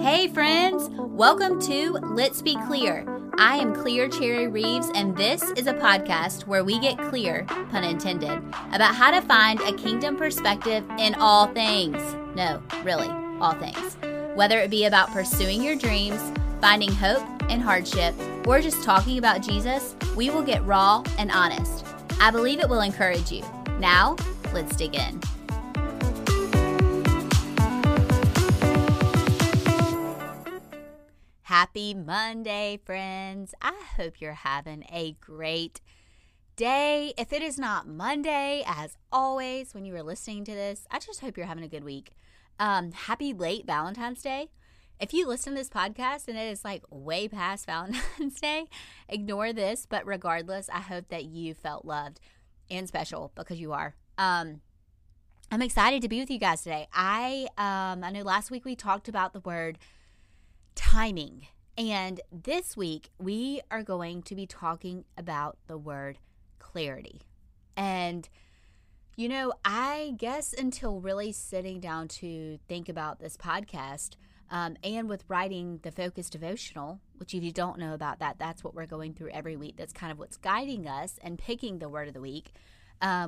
Hey friends, welcome to Let's Be Clear. I am Clear Cherry Reeves, and this is a podcast where we get clear, pun intended, about how to find a kingdom perspective in all things. No, really, all things. Whether it be about pursuing your dreams, finding hope in hardship, or just talking about Jesus, we will get raw and honest. I believe it will encourage you. Now, let's dig in. Happy Monday, friends. I hope you're having a great day. If it is not Monday, as always, when you are listening to this, I just hope you're having a good week. Happy late Valentine's Day. If you listen to this podcast and it is like way past Valentine's Day, ignore this. But regardless, I hope that you felt loved and special, because you are. I'm excited to be with you guys today. I know last week we talked about the word timing, and this week we are going to be talking about the word clarity. And you know, I guess until really sitting down to think about this podcast, and with writing the Focus Devotional, which if you don't know about that, that's what we're going through every week. That's kind of what's guiding us and picking the word of the week,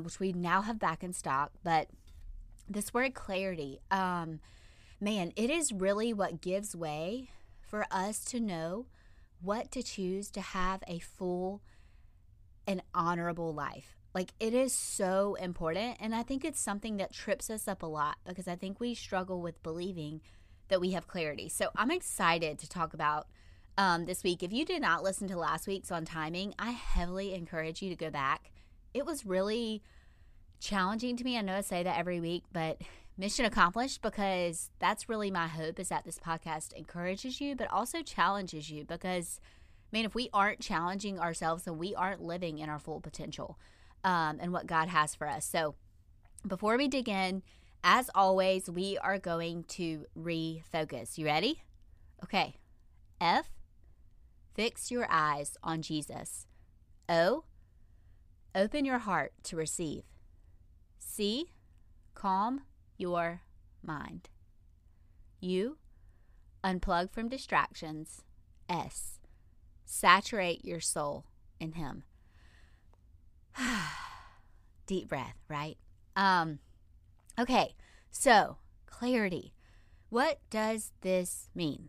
which we now have back in stock. But this word clarity, man, it is really what gives way for us to know what to choose to have a full and honorable life. Like, it is so important, and I think it's something that trips us up a lot, because I think we struggle with believing that we have clarity. So I'm excited to talk about this week. If you did not listen to last week's on timing, I heavily encourage you to go back. It was really challenging to me. I know I say that every week, but mission accomplished, because that's really my hope, is that this podcast encourages you, but also challenges you, because, man, if we aren't challenging ourselves, then we aren't living in our full potential. And what God has for us. So before we dig in, as always, we are going to refocus. You ready? Okay. F, fix your eyes on Jesus. O, open your heart to receive. C, calm your mind. U, unplug from distractions. S, saturate your soul in Him. Deep breath, right? Okay, so clarity. What does this mean?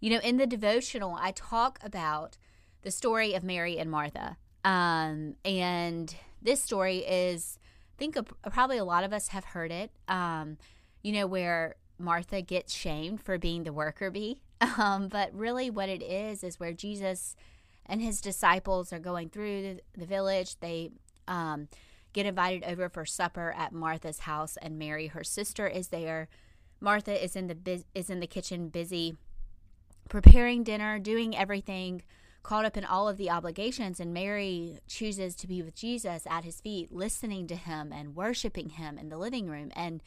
You know, in the devotional, I talk about the story of Mary and Martha. And this story is, I think probably a lot of us have heard it, you know, where Martha gets shamed for being the worker bee. But really what it is where Jesus and his disciples are going through the village. They get invited over for supper at Martha's house, and Mary, her sister, is there. Martha is in the kitchen, busy preparing dinner, doing everything, caught up in all of the obligations. And Mary chooses to be with Jesus at his feet, listening to him and worshiping him in the living room. And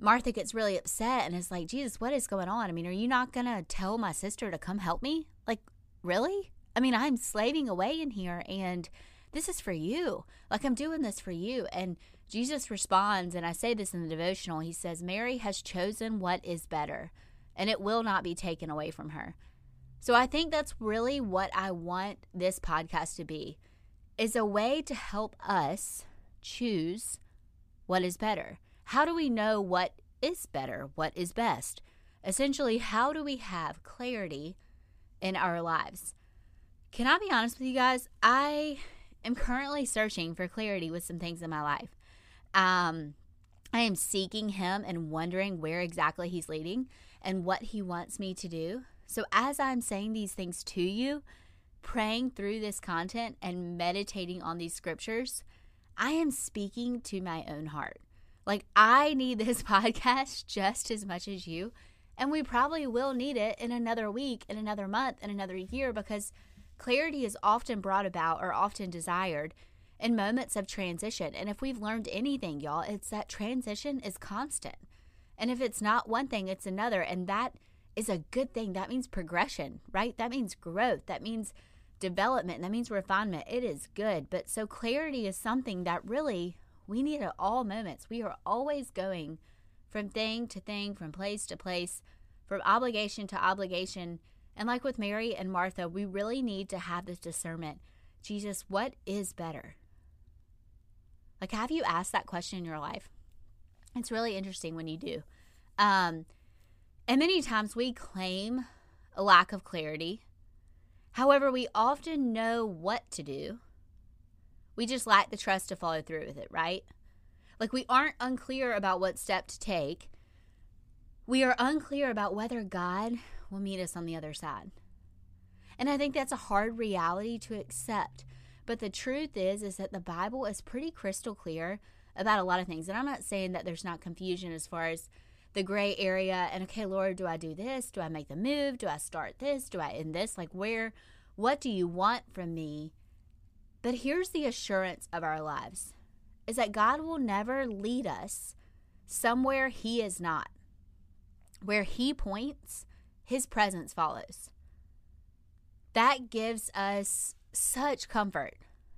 Martha gets really upset and is like, Jesus, what is going on? I mean, are you not going to tell my sister to come help me? Like, really? I mean, I'm slaving away in here, and this is for you. Like, I'm doing this for you. And Jesus responds, and I say this in the devotional, he says, Mary has chosen what is better, and it will not be taken away from her. So I think that's really what I want this podcast to be, is a way to help us choose what is better. How do we know what is better, what is best? Essentially, how do we have clarity in our lives? Can I be honest with you guys? I am currently searching for clarity with some things in my life. I am seeking him and wondering where exactly he's leading and what he wants me to do. So as I'm saying these things to you, praying through this content and meditating on these scriptures, I am speaking to my own heart. Like, I need this podcast just as much as you. And we probably will need it in another week, in another month, in another year, because clarity is often brought about or often desired in moments of transition. And if we've learned anything, y'all, it's that transition is constant. And if it's not one thing, it's another. And that is a good thing. That means progression, right? That means growth. That means development. That means refinement. It is good. But so clarity is something that really we need at all moments. We are always going from thing to thing, from place to place, from obligation to obligation. And like with Mary and Martha, we really need to have this discernment. Jesus, what is better? Like, have you asked that question in your life? It's really interesting when you do. And many times we claim a lack of clarity. However, we often know what to do. We just lack the trust to follow through with it, right? Like, we aren't unclear about what step to take. We are unclear about whether God will meet us on the other side. And I think that's a hard reality to accept. But the truth is that the Bible is pretty crystal clear about a lot of things. And I'm not saying that there's not confusion as far as the gray area and, okay, Lord, do I do this? Do I make the move? Do I start this? Do I end this? Like, where, what do you want from me? But here's the assurance of our lives is that God will never lead us somewhere he is not. Where he points, his presence follows. That gives us such comfort,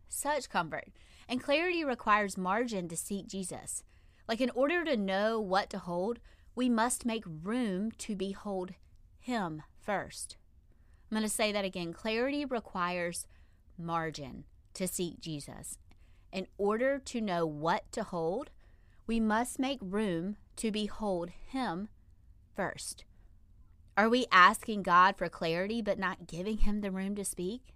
such comfort. And clarity requires margin to seek Jesus. Like, in order to know what to hold, we must make room to behold him first. I'm going to say that again. Clarity requires margin to seek Jesus. In order to know what to hold, we must make room to behold him first. Are we asking God for clarity but not giving him the room to speak?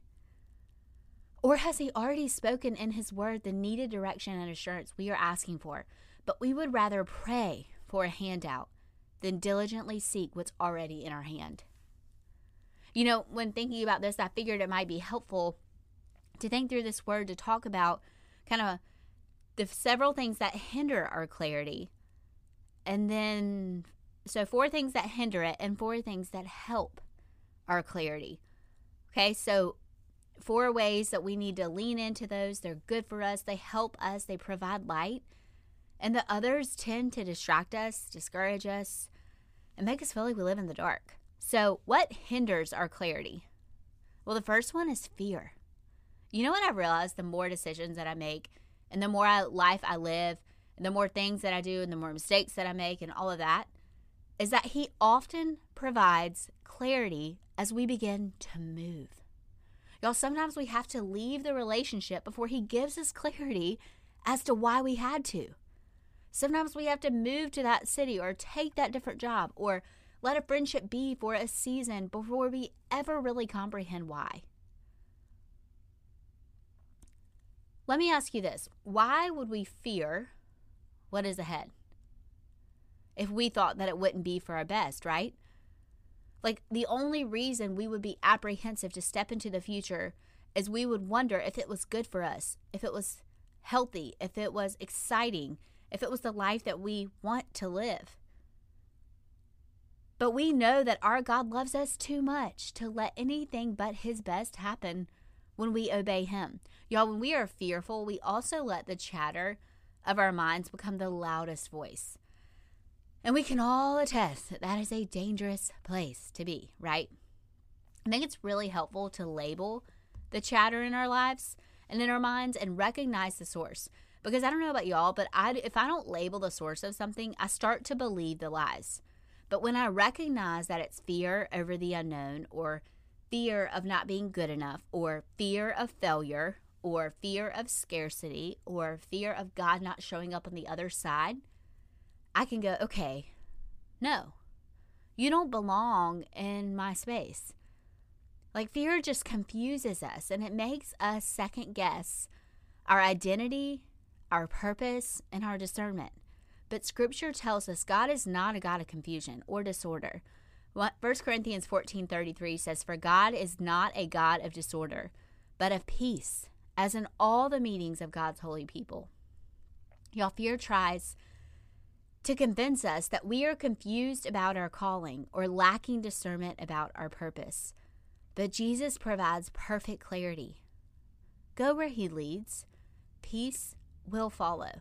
Or has he already spoken in his word the needed direction and assurance we are asking for, but we would rather pray for a handout than diligently seek what's already in our hand? You know, when thinking about this, I figured it might be helpful to think through this word to talk about kind of the several things that hinder our clarity. And then, so 4 things that hinder it and 4 things that help our clarity. Okay, so 4 ways that we need to lean into those. They're good for us. They help us. They provide light. And the others tend to distract us, discourage us, and make us feel like we live in the dark. So what hinders our clarity? Well, the first one is fear. You know what I realized? The more decisions that I make and the more life I live and the more things that I do and the more mistakes that I make and all of that is that he often provides clarity as we begin to move. Y'all, sometimes we have to leave the relationship before he gives us clarity as to why we had to. Sometimes we have to move to that city or take that different job or let a friendship be for a season before we ever really comprehend why. Let me ask you this. Why would we fear what is ahead if we thought that it wouldn't be for our best, right? Like, the only reason we would be apprehensive to step into the future is we would wonder if it was good for us, if it was healthy, if it was exciting, if it was the life that we want to live. But we know that our God loves us too much to let anything but his best happen when we obey him. Y'all, when we are fearful, we also let the chatter of our minds become the loudest voice. And we can all attest that that is a dangerous place to be, right? I think it's really helpful to label the chatter in our lives and in our minds and recognize the source. Because I don't know about y'all, but if I don't label the source of something, I start to believe the lies. But when I recognize that it's fear over the unknown or fear of not being good enough or fear of failure or fear of scarcity or fear of God not showing up on the other side, I can go, okay, no, you don't belong in my space. Like, fear just confuses us and it makes us second guess our identity, our purpose, and our discernment. But scripture tells us God is not a God of confusion or disorder. 1 Corinthians 14:33 says, "For God is not a God of disorder, but of peace, as in all the meetings of God's holy people." Y'all, fear tries to convince us that we are confused about our calling or lacking discernment about our purpose. But Jesus provides perfect clarity. Go where he leads, peace will follow.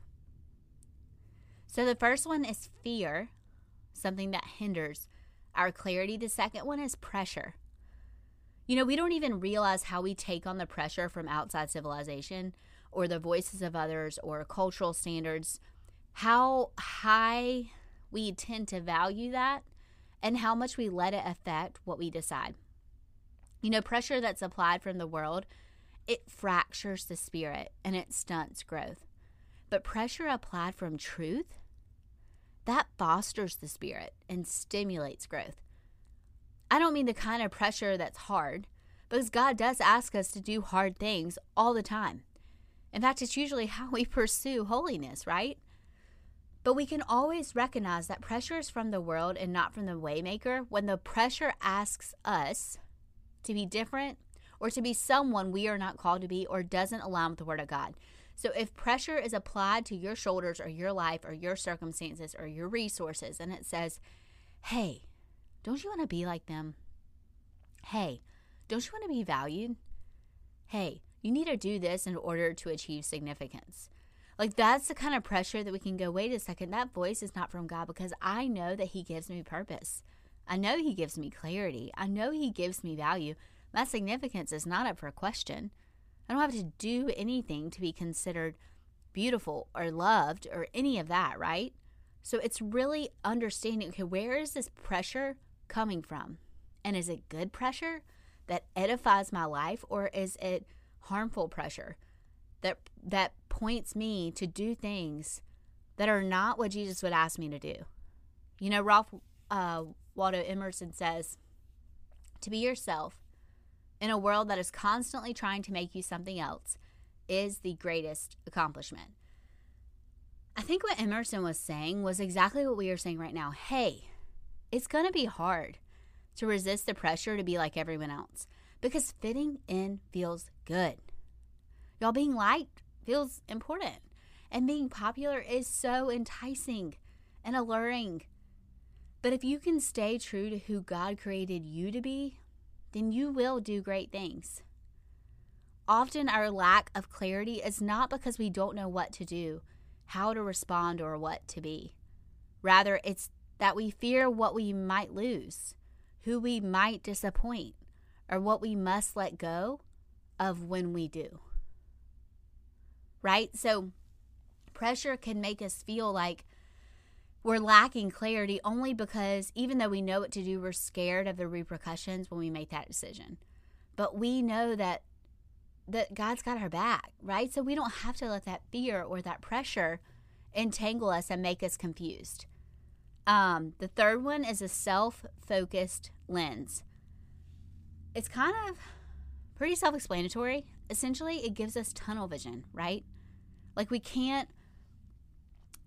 So the first one is fear, something that hinders our clarity. The second one is pressure. You know, we don't even realize how we take on the pressure from outside civilization or the voices of others or cultural standards, how high we tend to value that and how much we let it affect what we decide. You know, pressure that's applied from the world, it fractures the spirit and it stunts growth. But pressure applied from truth, that fosters the spirit and stimulates growth. I don't mean the kind of pressure that's hard, because God does ask us to do hard things all the time. In fact, it's usually how we pursue holiness, right? But we can always recognize that pressure is from the world and not from the waymaker when the pressure asks us to be different or to be someone we are not called to be or doesn't align with the Word of God. So if pressure is applied to your shoulders or your life or your circumstances or your resources and it says, hey, don't you want to be like them? Hey, don't you want to be valued? Hey, you need to do this in order to achieve significance. Like, that's the kind of pressure that we can go, wait a second, that voice is not from God, because I know that He gives me purpose. I know He gives me clarity. I know He gives me value. My significance is not up for question. I don't have to do anything to be considered beautiful or loved or any of that, right? So it's really understanding, okay, where is this pressure coming from? And is it good pressure that edifies my life, or is it harmful pressure that points me to do things that are not what Jesus would ask me to do? You know, Ralph Waldo Emerson says, to be yourself in a world that is constantly trying to make you something else is the greatest accomplishment. I think what Emerson was saying was exactly what we are saying right now. Hey, it's going to be hard to resist the pressure to be like everyone else, because fitting in feels good. Y'all, being liked feels important, and being popular is so enticing and alluring. But if you can stay true to who God created you to be, then you will do great things. Often our lack of clarity is not because we don't know what to do, how to respond, or what to be. Rather, it's that we fear what we might lose, who we might disappoint, or what we must let go of when we do. Right? So pressure can make us feel like we're lacking clarity only because, even though we know what to do, we're scared of the repercussions when we make that decision. But we know that God's got our back, right? So we don't have to let that fear or that pressure entangle us and make us confused. The third one is a self-focused lens. It's kind of pretty self-explanatory. Essentially, it gives us tunnel vision, right? Like, we can't,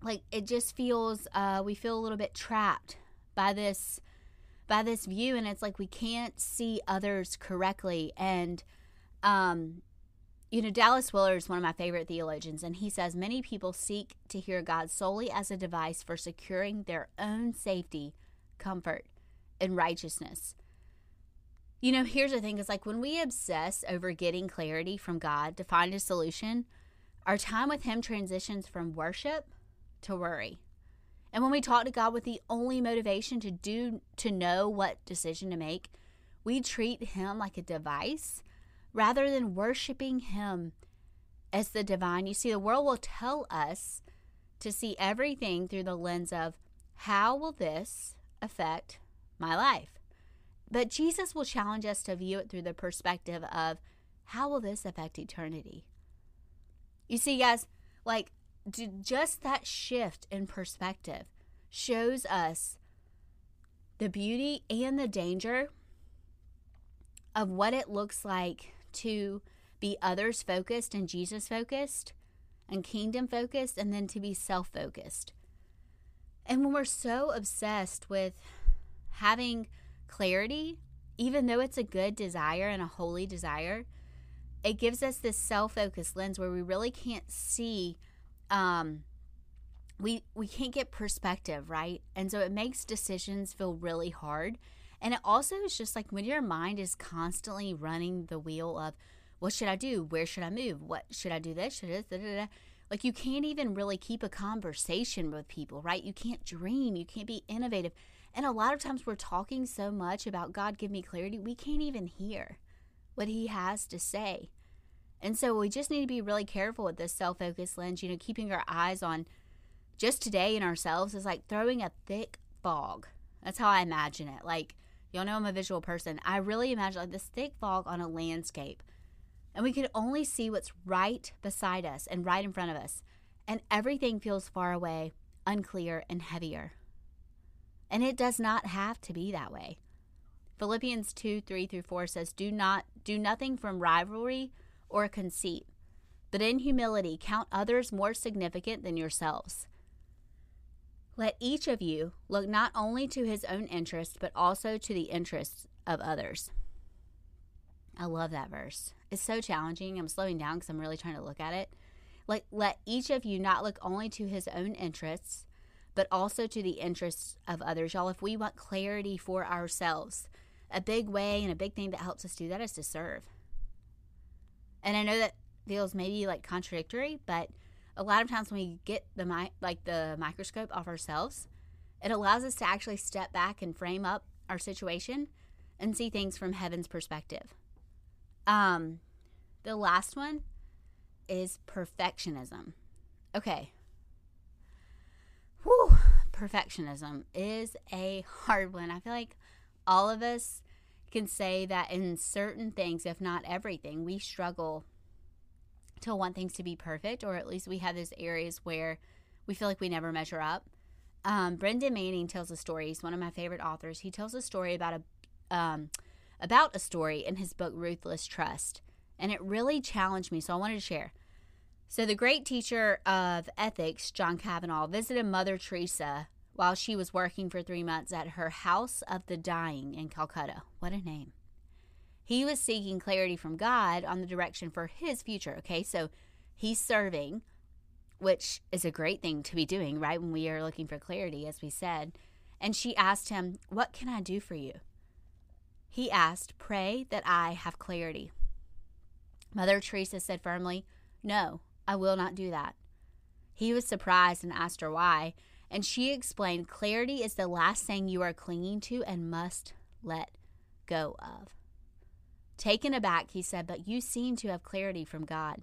like, it just feels, we feel a little bit trapped by this view. And it's like, we can't see others correctly. And, you know, Dallas Willard is one of my favorite theologians. And he says, many people seek to hear God solely as a device for securing their own safety, comfort, and righteousness. You know, here's the thing. It's like, when we obsess over getting clarity from God to find a solution, our time with Him transitions from worship to worry. And when we talk to God with the only motivation to know what decision to make, we treat Him like a device rather than worshiping Him as the divine. You see, the world will tell us to see everything through the lens of, how will this affect my life? But Jesus will challenge us to view it through the perspective of, how will this affect eternity? You see, guys, like, just that shift in perspective shows us the beauty and the danger of what it looks like to be others focused and Jesus focused and kingdom focused, and then to be self focused. And when we're so obsessed with having clarity, even though it's a good desire and a holy desire, it gives us this self focused lens where we really can't see. We can't get perspective, right? And so it makes decisions feel really hard. And it also is just like, when your mind is constantly running the wheel of, what should I do? Where should I move? What should I do? This should I, da, da, da. Like, you can't even really keep a conversation with people, right? You can't dream. You can't be innovative. And a lot of times we're talking so much about, God, give me clarity, we can't even hear what He has to say. And so we just need to be really careful with this self-focused lens, you know, keeping our eyes on just today in ourselves is like throwing a thick fog. That's how I imagine it. Like, y'all know I'm a visual person. I really imagine like this thick fog on a landscape, and we can only see what's right beside us and right in front of us, and everything feels far away, unclear, and heavier. And it does not have to be that way. Philippians 2:3-4 says, Do nothing from rivalry or conceit, but in humility count others more significant than yourselves. Let each of you look not only to his own interest, but also to the interests of others. I love that verse. It's so challenging. I'm slowing down because I'm really trying to look at it. Like, let each of you not look only to his own interests, but also to the interests of others. Y'all, if we want clarity for ourselves, a big way and a big thing that helps us do that is to serve. And I know that feels maybe like contradictory, but a lot of times when we get the microscope off ourselves, it allows us to actually step back and frame up our situation and see things from heaven's perspective. The last one is perfectionism. Okay. Whew. Perfectionism is a hard one. I feel like all of us can say that in certain things, if not everything, we struggle to want things to be perfect, or at least we have those areas where we feel like we never measure up. Brendan Manning tells a story. He's one of my favorite authors. He tells a story about a story in his book, Ruthless Trust, and it really challenged me, so I wanted to share. So the great teacher of ethics, John Kavanaugh, visited Mother Teresa while she was working for 3 months at her House of the Dying in Calcutta. What a name. He was seeking clarity from God on the direction for his future. Okay, so he's serving, which is a great thing to be doing, right? When we are looking for clarity, as we said. And she asked him, "What can I do for you?" He asked, "Pray that I have clarity." Mother Teresa said firmly, "No, I will not do that." He was surprised and asked her why, and she explained, "Clarity is the last thing you are clinging to and must let go of." Taken aback, he said, "But you seem to have clarity from God."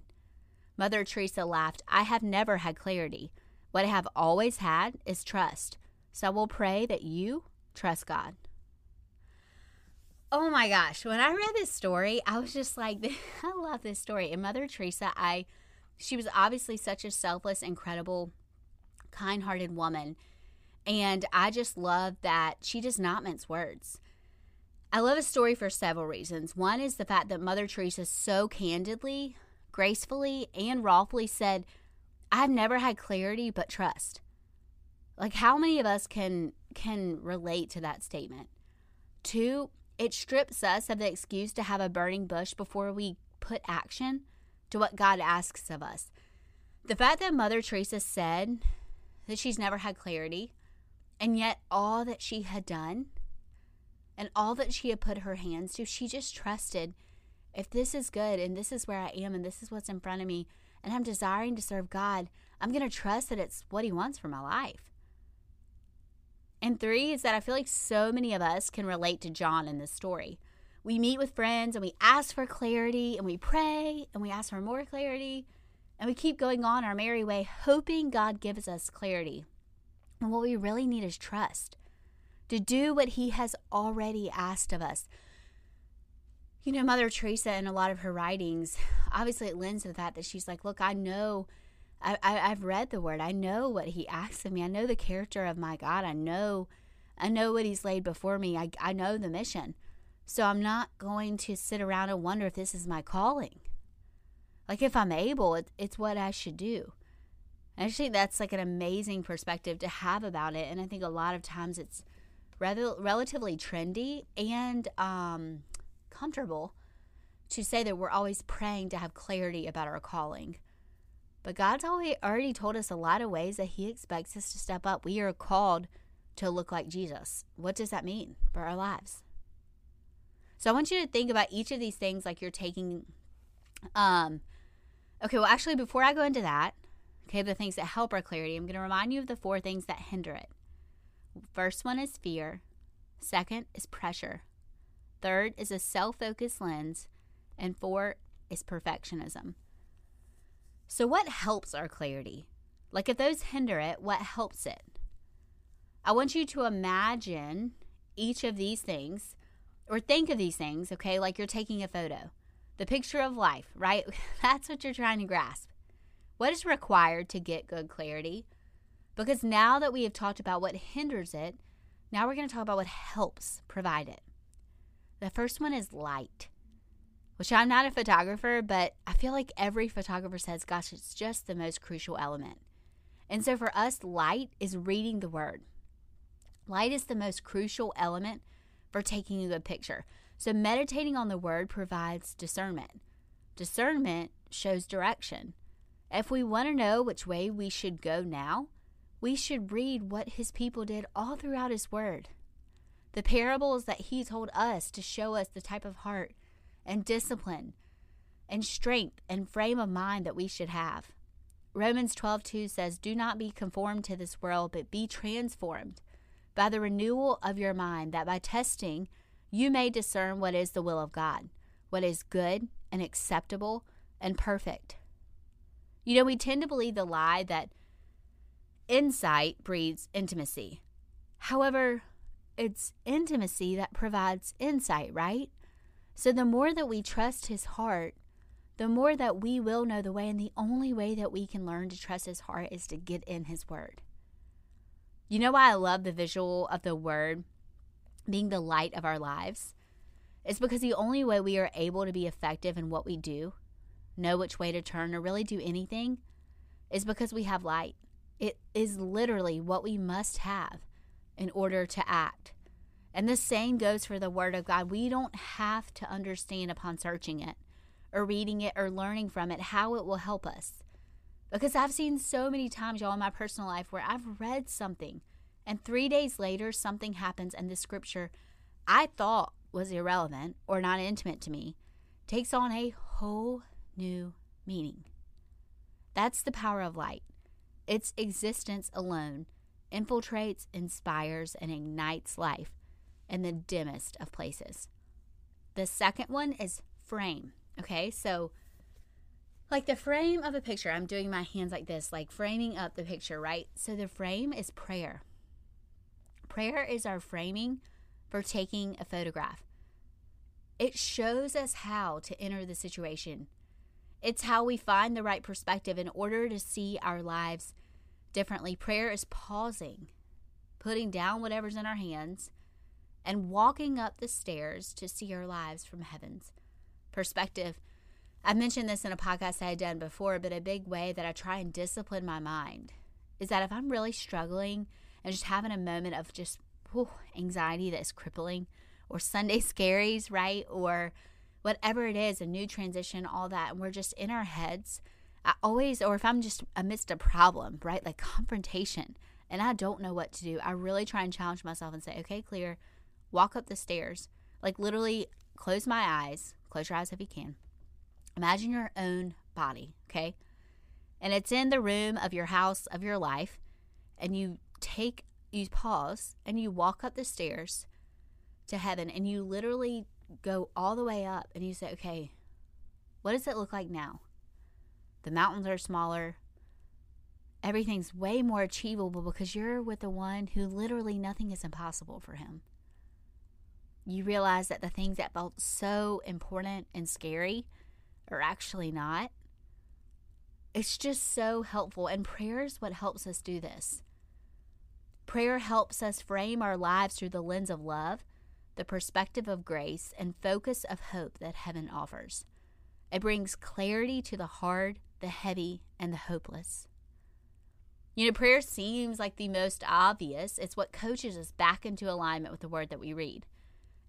Mother Teresa laughed, "I have never had clarity. What I have always had is trust. So I will pray that you trust God." Oh my gosh, when I read this story, I was just like, I love this story. And Mother Teresa, she was obviously such a selfless, incredible, kind-hearted woman. And I just love that she does not mince words. I love his story for several reasons. One is the fact that Mother Teresa so candidly, gracefully, and rawfully said, "I've never had clarity but trust." Like, how many of us can relate to that statement? Two, it strips us of the excuse to have a burning bush before we put action to what God asks of us. The fact that Mother Teresa said that she's never had clarity, and yet all that she had done and all that she had put her hands to, she just trusted, if this is good and this is where I am and this is what's in front of me and I'm desiring to serve God, I'm going to trust that it's what he wants for my life. And three is that I feel like so many of us can relate to John in this story. We meet with friends and we ask for clarity and we pray and we ask for more clarity and we keep going on our merry way, hoping God gives us clarity. And what we really need is trust to do what he has already asked of us. You know, Mother Teresa, in a lot of her writings, obviously it lends to the fact that she's like, look, I know, I've read the word. I know what he asks of me. I know the character of my God. I know what he's laid before me. I know the mission. So I'm not going to sit around and wonder if this is my calling. Like, if I'm able, it's what I should do. And I just think that's like an amazing perspective to have about it. And I think a lot of times it's relatively trendy and comfortable to say that we're always praying to have clarity about our calling. But God's already told us a lot of ways that he expects us to step up. We are called to look like Jesus. What does that mean for our lives? So I want you to think about each of these things like you're taking, before I go into that, okay, the things that help our clarity, I'm going to remind you of the four things that hinder it. First one is fear. Second is pressure. Third is a self-focused lens. And four is perfectionism. So what helps our clarity? Like if those hinder it, what helps it? I want you to imagine each of these things or think of these things, okay? Like you're taking a photo, the picture of life, right? That's what you're trying to grasp. What is required to get good clarity? Because now that we have talked about what hinders it, now we're going to talk about what helps provide it. The first one is light, which I'm not a photographer, but I feel like every photographer says, gosh, it's just the most crucial element. And so for us, light is reading the word. Light is the most crucial element for taking a good picture. So meditating on the word provides discernment. Discernment shows direction. If we want to know which way we should go now, we should read what his people did all throughout his word. The parables that he told us to show us the type of heart and discipline and strength and frame of mind that we should have. Romans 12:2 says, do not be conformed to this world, but be transformed by the renewal of your mind, that by testing you may discern what is the will of God, what is good and acceptable and perfect. You know, we tend to believe the lie that insight breeds intimacy. However, it's intimacy that provides insight, right? So the more that we trust his heart, the more that we will know the way, and the only way that we can learn to trust his heart is to get in his word. You know why I love the visual of the word being the light of our lives? It's because the only way we are able to be effective in what we do, know which way to turn, or really do anything, is because we have light. It is literally what we must have in order to act. And the same goes for the word of God. We don't have to understand upon searching it or reading it or learning from it how it will help us. Because I've seen so many times, y'all, in my personal life where I've read something and 3 days later something happens and the scripture I thought was irrelevant or not intimate to me takes on a whole new meaning. That's the power of light. Its existence alone infiltrates, inspires, and ignites life in the dimmest of places. The second one is frame. Okay, so like the frame of a picture, I'm doing my hands like this, like framing up the picture, right? So the frame is prayer. Prayer is our framing for taking a photograph. It shows us how to enter the situation. It's how we find the right perspective in order to see our lives differently. Prayer is pausing, putting down whatever's in our hands, and walking up the stairs to see our lives from heaven's perspective. I've mentioned this in a podcast I had done before, but a big way that I try and discipline my mind is that if I'm really struggling and just having a moment of just anxiety that's crippling, or Sunday scaries, right? Or whatever it is, a new transition, all that, and we're just in our heads, or if I'm just amidst a problem, right? Like confrontation, and I don't know what to do, I really try and challenge myself and say, okay, Clear, walk up the stairs. Like literally close my eyes. Close your eyes if you can. Imagine your own body, okay? And it's in the room of your house, of your life, and you pause and you walk up the stairs to heaven, and you literally go all the way up and you say, okay, what does it look like now? The mountains are smaller. Everything's way more achievable because you're with the one who literally nothing is impossible for him. You realize that the things that felt so important and scary are actually not. It's just so helpful. And prayer is what helps us do this. Prayer helps us frame our lives through the lens of love, the perspective of grace, and focus of hope that heaven offers. It brings clarity to the hard, the heavy, and the hopeless. You know, prayer seems like the most obvious. It's what coaches us back into alignment with the word that we read.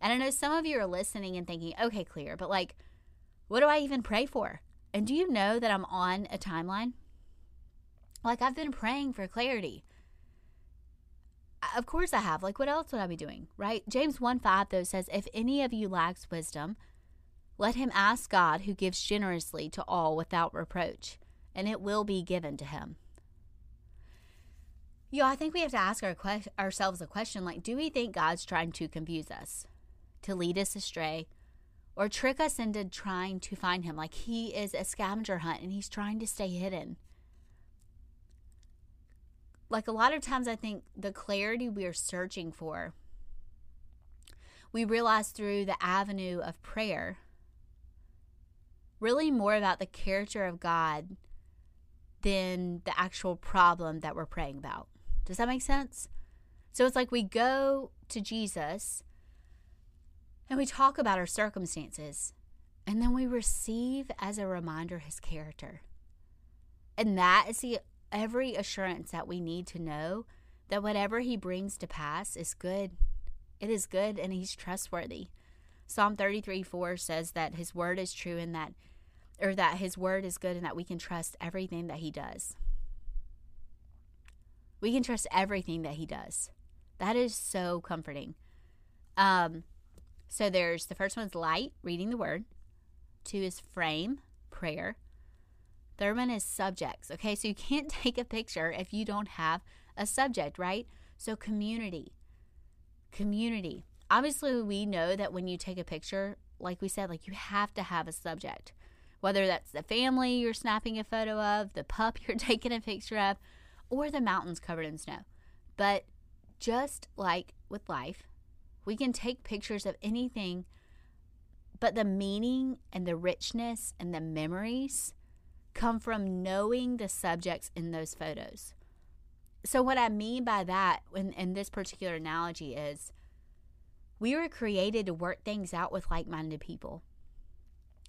And I know some of you are listening and thinking, okay, Clear, but like, what do I even pray for? And do you know that I'm on a timeline? Like, I've been praying for clarity. Of course I have. Like, what else would I be doing, right? James 1:5, though, says, if any of you lacks wisdom, let him ask God, who gives generously to all without reproach, and it will be given to him. Yo, I think we have to ask ourselves a question, like, do we think God's trying to confuse us, to lead us astray, or trick us into trying to find him? Like, he is a scavenger hunt and he's trying to stay hidden. like a lot of times I think the clarity we are searching for, we realize through the avenue of prayer, really more about the character of God than the actual problem that we're praying about. Does that make sense? So it's like we go to Jesus and we talk about our circumstances, and then we receive as a reminder his character. And that is every assurance that we need to know that whatever he brings to pass is good. It is good, and he's trustworthy. Psalm 33:4 says that his word is true and that, or that his word is good and that we can trust everything that he does. We can trust everything that he does. That is so comforting. So there's, the first one's light, reading the word. 2 is frame, prayer. 3rd one is subjects. Okay, so you can't take a picture if you don't have a subject, right? So community. Community. Obviously, we know that when you take a picture, like we said, like you have to have a subject. Whether that's the family you're snapping a photo of, the pup you're taking a picture of, or the mountains covered in snow. But just like with life, we can take pictures of anything, but the meaning and the richness and the memories come from knowing the subjects in those photos. So what I mean by that in this particular analogy is we were created to work things out with like-minded people.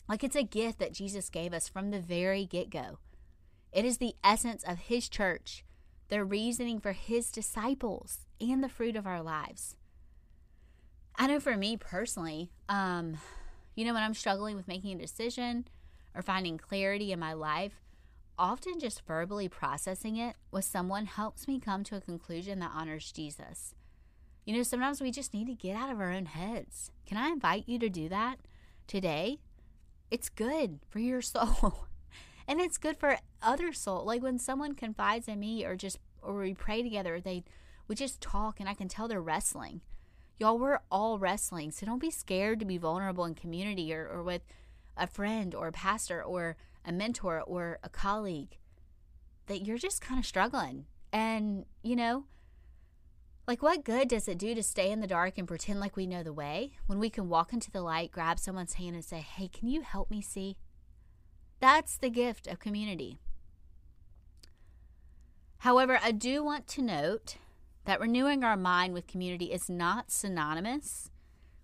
Like, it's a gift that Jesus gave us from the very get-go. It is the essence of his church, the reasoning for his disciples, and the fruit of our lives. I know for me personally, when I'm struggling with making a decision or finding clarity in my life, often just verbally processing it with someone helps me come to a conclusion that honors Jesus. You know, sometimes we just need to get out of our own heads. Can I invite you to do that today? It's good for your soul. And it's good for other soul. Like when someone confides in me or we pray together, we just talk and I can tell they're wrestling. Y'all, we're all wrestling. So don't be scared to be vulnerable in community or with a friend or a pastor or a mentor or a colleague that you're just kind of struggling. And, like what good does it do to stay in the dark and pretend like we know the way when we can walk into the light, grab someone's hand and say, hey, can you help me see? That's the gift of community. However, I do want to note that renewing our mind with community is not synonymous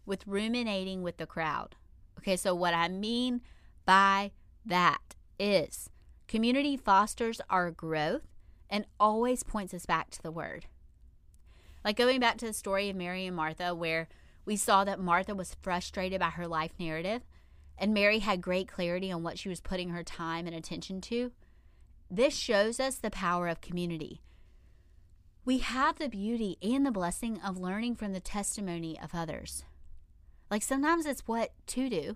with ruminating with the crowd. Okay, so what I mean by that is community fosters our growth and always points us back to the word. Like going back to the story of Mary and Martha, where we saw that Martha was frustrated by her life narrative and Mary had great clarity on what she was putting her time and attention to. This shows us the power of community. We have the beauty and the blessing of learning from the testimony of others. Like sometimes it's what to do,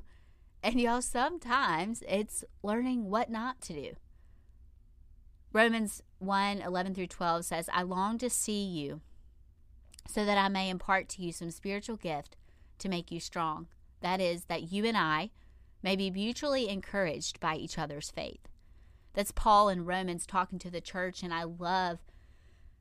and y'all, sometimes it's learning what not to do. Romans 1:11-12 says, I long to see you so that I may impart to you some spiritual gift to make you strong. That is, that you and I may be mutually encouraged by each other's faith. That's Paul in Romans talking to the church, and I love,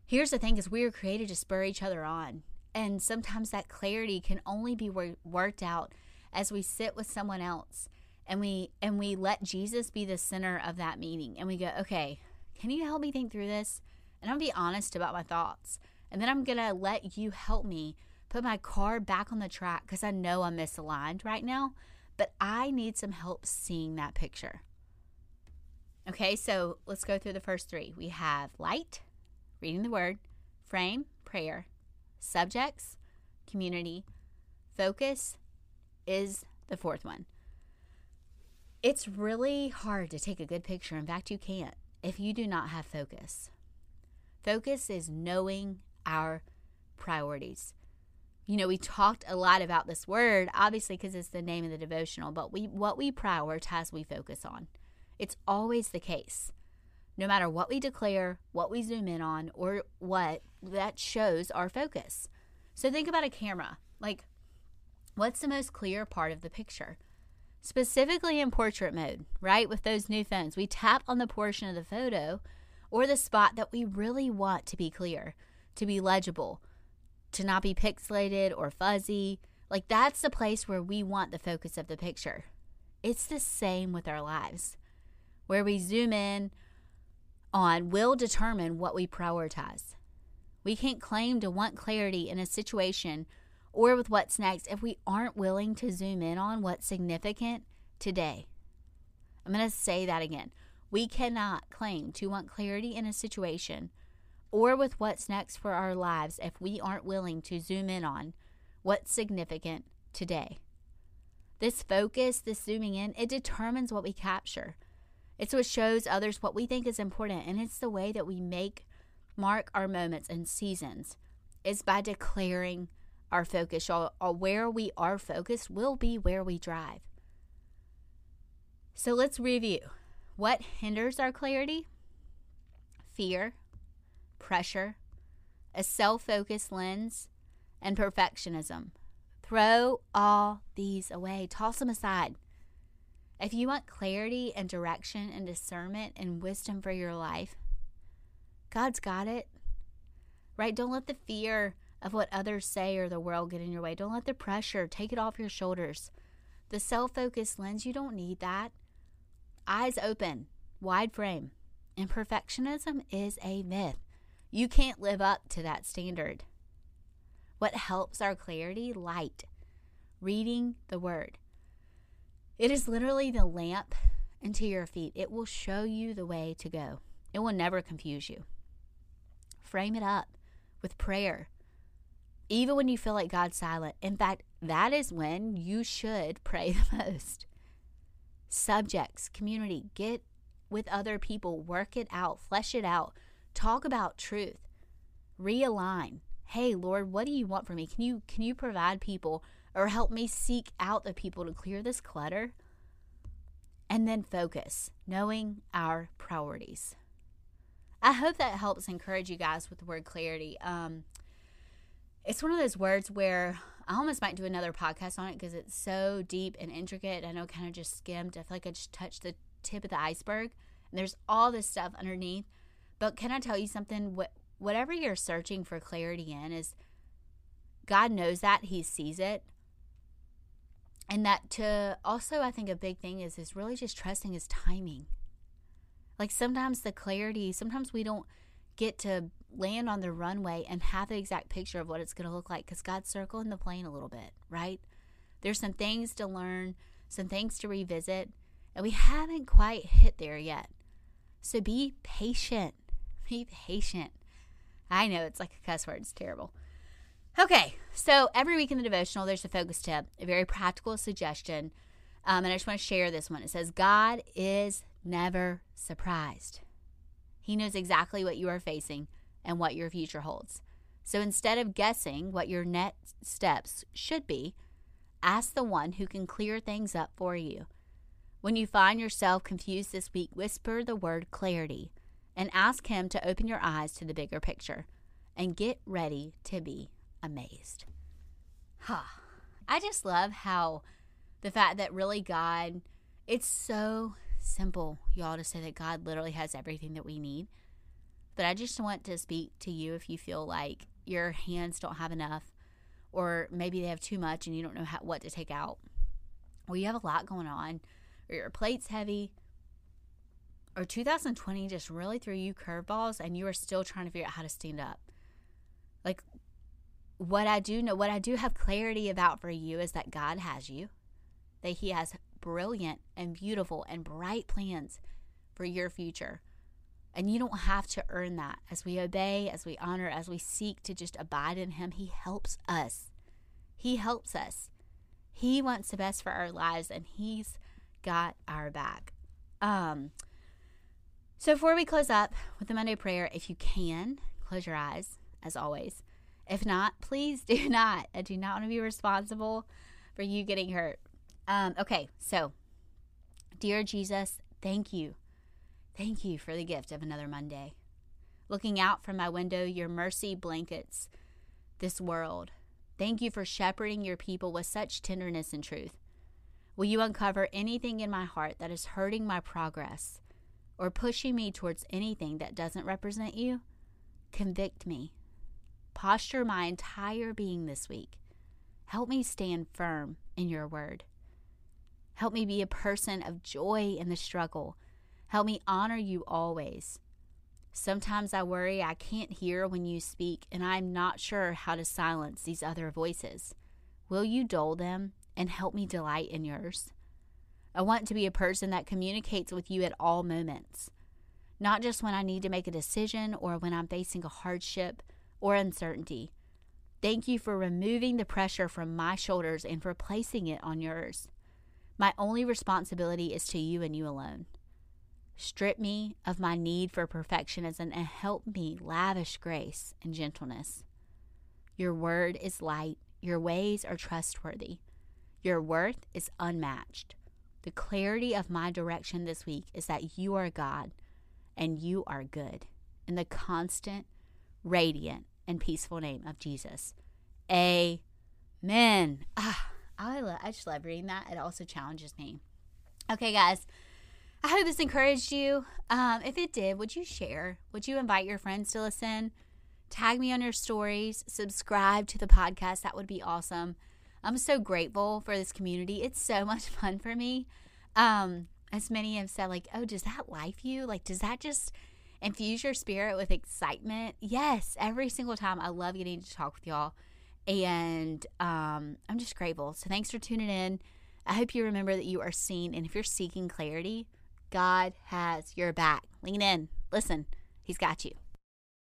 here's the thing, is we are created to spur each other on, and sometimes that clarity can only be worked out as we sit with someone else and we let Jesus be the center of that meeting, and we go, okay, can you help me think through this? And I'm going to be honest about my thoughts, and then I'm going to let you help me put my car back on the track, because I know I'm misaligned right now, but I need some help seeing that picture. Okay, so let's go through the first 3. We have light, reading the word, frame, prayer, subjects, community, focus is the 4th one. It's really hard to take a good picture. In fact, you can't if you do not have focus. Focus is knowing our priorities. You know, we talked a lot about this word, obviously, because it's the name of the devotional, but what we prioritize, we focus on. It's always the case. No matter what we declare, what we zoom in on, or what, that shows our focus. So think about a camera. Like, what's the most clear part of the picture? Specifically in portrait mode, right? With those new phones, we tap on the portion of the photo or the spot that we really want to be clear, to be legible, to not be pixelated or fuzzy. Like, that's the place where we want the focus of the picture. It's the same with our lives. Where we zoom in on will determine what we prioritize. We can't claim to want clarity in a situation or with what's next if we aren't willing to zoom in on what's significant today. I'm going to say that again. We cannot claim to want clarity in a situation or with what's next for our lives if we aren't willing to zoom in on what's significant today. This focus, this zooming in, it determines what we capture. It's what shows others what we think is important, and it's the way that we mark our moments and seasons. It's by declaring our focus. Where we are focused will be where we drive. So let's review. What hinders our clarity? Fear, pressure, a self-focused lens, and perfectionism. Throw all these away. Toss them aside. If you want clarity and direction and discernment and wisdom for your life, God's got it, right? Don't let the fear of what others say or the world get in your way. Don't let the pressure take it off your shoulders. The self-focused lens, you don't need that. Eyes open, wide frame. And perfectionism is a myth. You can't live up to that standard. What helps our clarity? Light. Reading the Word. It is literally the lamp unto your feet. It will show you the way to go. It will never confuse you. Frame it up with prayer. Even when you feel like God's silent. In fact, that is when you should pray the most. Subjects, community, get with other people, work it out, flesh it out, talk about truth, realign. Hey, Lord, what do you want from me? Can you provide people or help me seek out the people to clear this clutter? And then focus, knowing our priorities. I hope that helps encourage you guys with the word clarity. It's one of those words where I almost might do another podcast on it because it's so deep and intricate. I know, kind of just skimmed. I feel like I just touched the tip of the iceberg. And there's all this stuff underneath. But can I tell you something? Whatever you're searching for clarity in is, God knows that. He sees it. And that to also, I think a big thing is really just trusting His timing. Like sometimes we don't get to land on the runway and have the exact picture of what it's going to look like because God's circling the plane a little bit, right? There's some things to learn, some things to revisit, and we haven't quite hit there yet. So be patient. Be patient. I know it's like a cuss word. It's terrible. Okay, so every week in the devotional, there's a focus tip, a very practical suggestion, and I just want to share this one. It says, God is never surprised. He knows exactly what you are facing and what your future holds. So instead of guessing what your next steps should be, ask the one who can clear things up for you. When you find yourself confused this week, whisper the word clarity and ask Him to open your eyes to the bigger picture and get ready to be amazed. I just love how the fact that really God, it's so simple, y'all, to say that God literally has everything that we need. But I just want to speak to you if you feel like your hands don't have enough, or maybe they have too much and you don't know what to take out, or you have a lot going on, or your plate's heavy, or 2020 just really threw you curveballs and you are still trying to figure out how to stand up. Like, what I do have clarity about for you is that God has you, that He has brilliant and beautiful and bright plans for your future. And you don't have to earn that. As we obey, as we honor, as we seek to just abide in Him, He helps us. He helps us. He wants the best for our lives, and He's got our back. So before we close up with the Monday prayer, if you can, close your eyes, as always. If not, please do not. I do not want to be responsible for you getting hurt. Okay, so, dear Jesus, thank you. Thank you for the gift of another Monday. Looking out from my window, your mercy blankets this world. Thank you for shepherding your people with such tenderness and truth. Will you uncover anything in my heart that is hurting my progress? or pushing me towards anything that doesn't represent you, convict me. Posture my entire being this week. Help me stand firm in your word. Help me be a person of joy in the struggle. Help me honor you always. Sometimes I worry I can't hear when you speak, and I'm not sure how to silence these other voices. Will you dull them and help me delight in yours? I want to be a person that communicates with you at all moments, not just when I need to make a decision or when I'm facing a hardship or uncertainty. Thank you for removing the pressure from my shoulders and for placing it on yours. My only responsibility is to you and you alone. Strip me of my need for perfectionism and help me lavish grace and gentleness. Your word is light. Your ways are trustworthy. Your worth is unmatched. The clarity of my direction this week is that you are God and you are good. In the constant, radiant, and peaceful name of Jesus. Amen. I just love reading that. It also challenges me. Okay, guys. I hope this encouraged you. If it did, would you share? Would you invite your friends to listen? Tag me on your stories. Subscribe to the podcast. That would be awesome. I'm so grateful for this community. It's so much fun for me. As many have said, like, oh, does that life you? Like, does that just infuse your spirit with excitement? Yes, every single time. I love getting to talk with y'all. And I'm just grateful. So thanks for tuning in. I hope you remember that you are seen. And if you're seeking clarity, God has your back. Lean in. Listen. He's got you.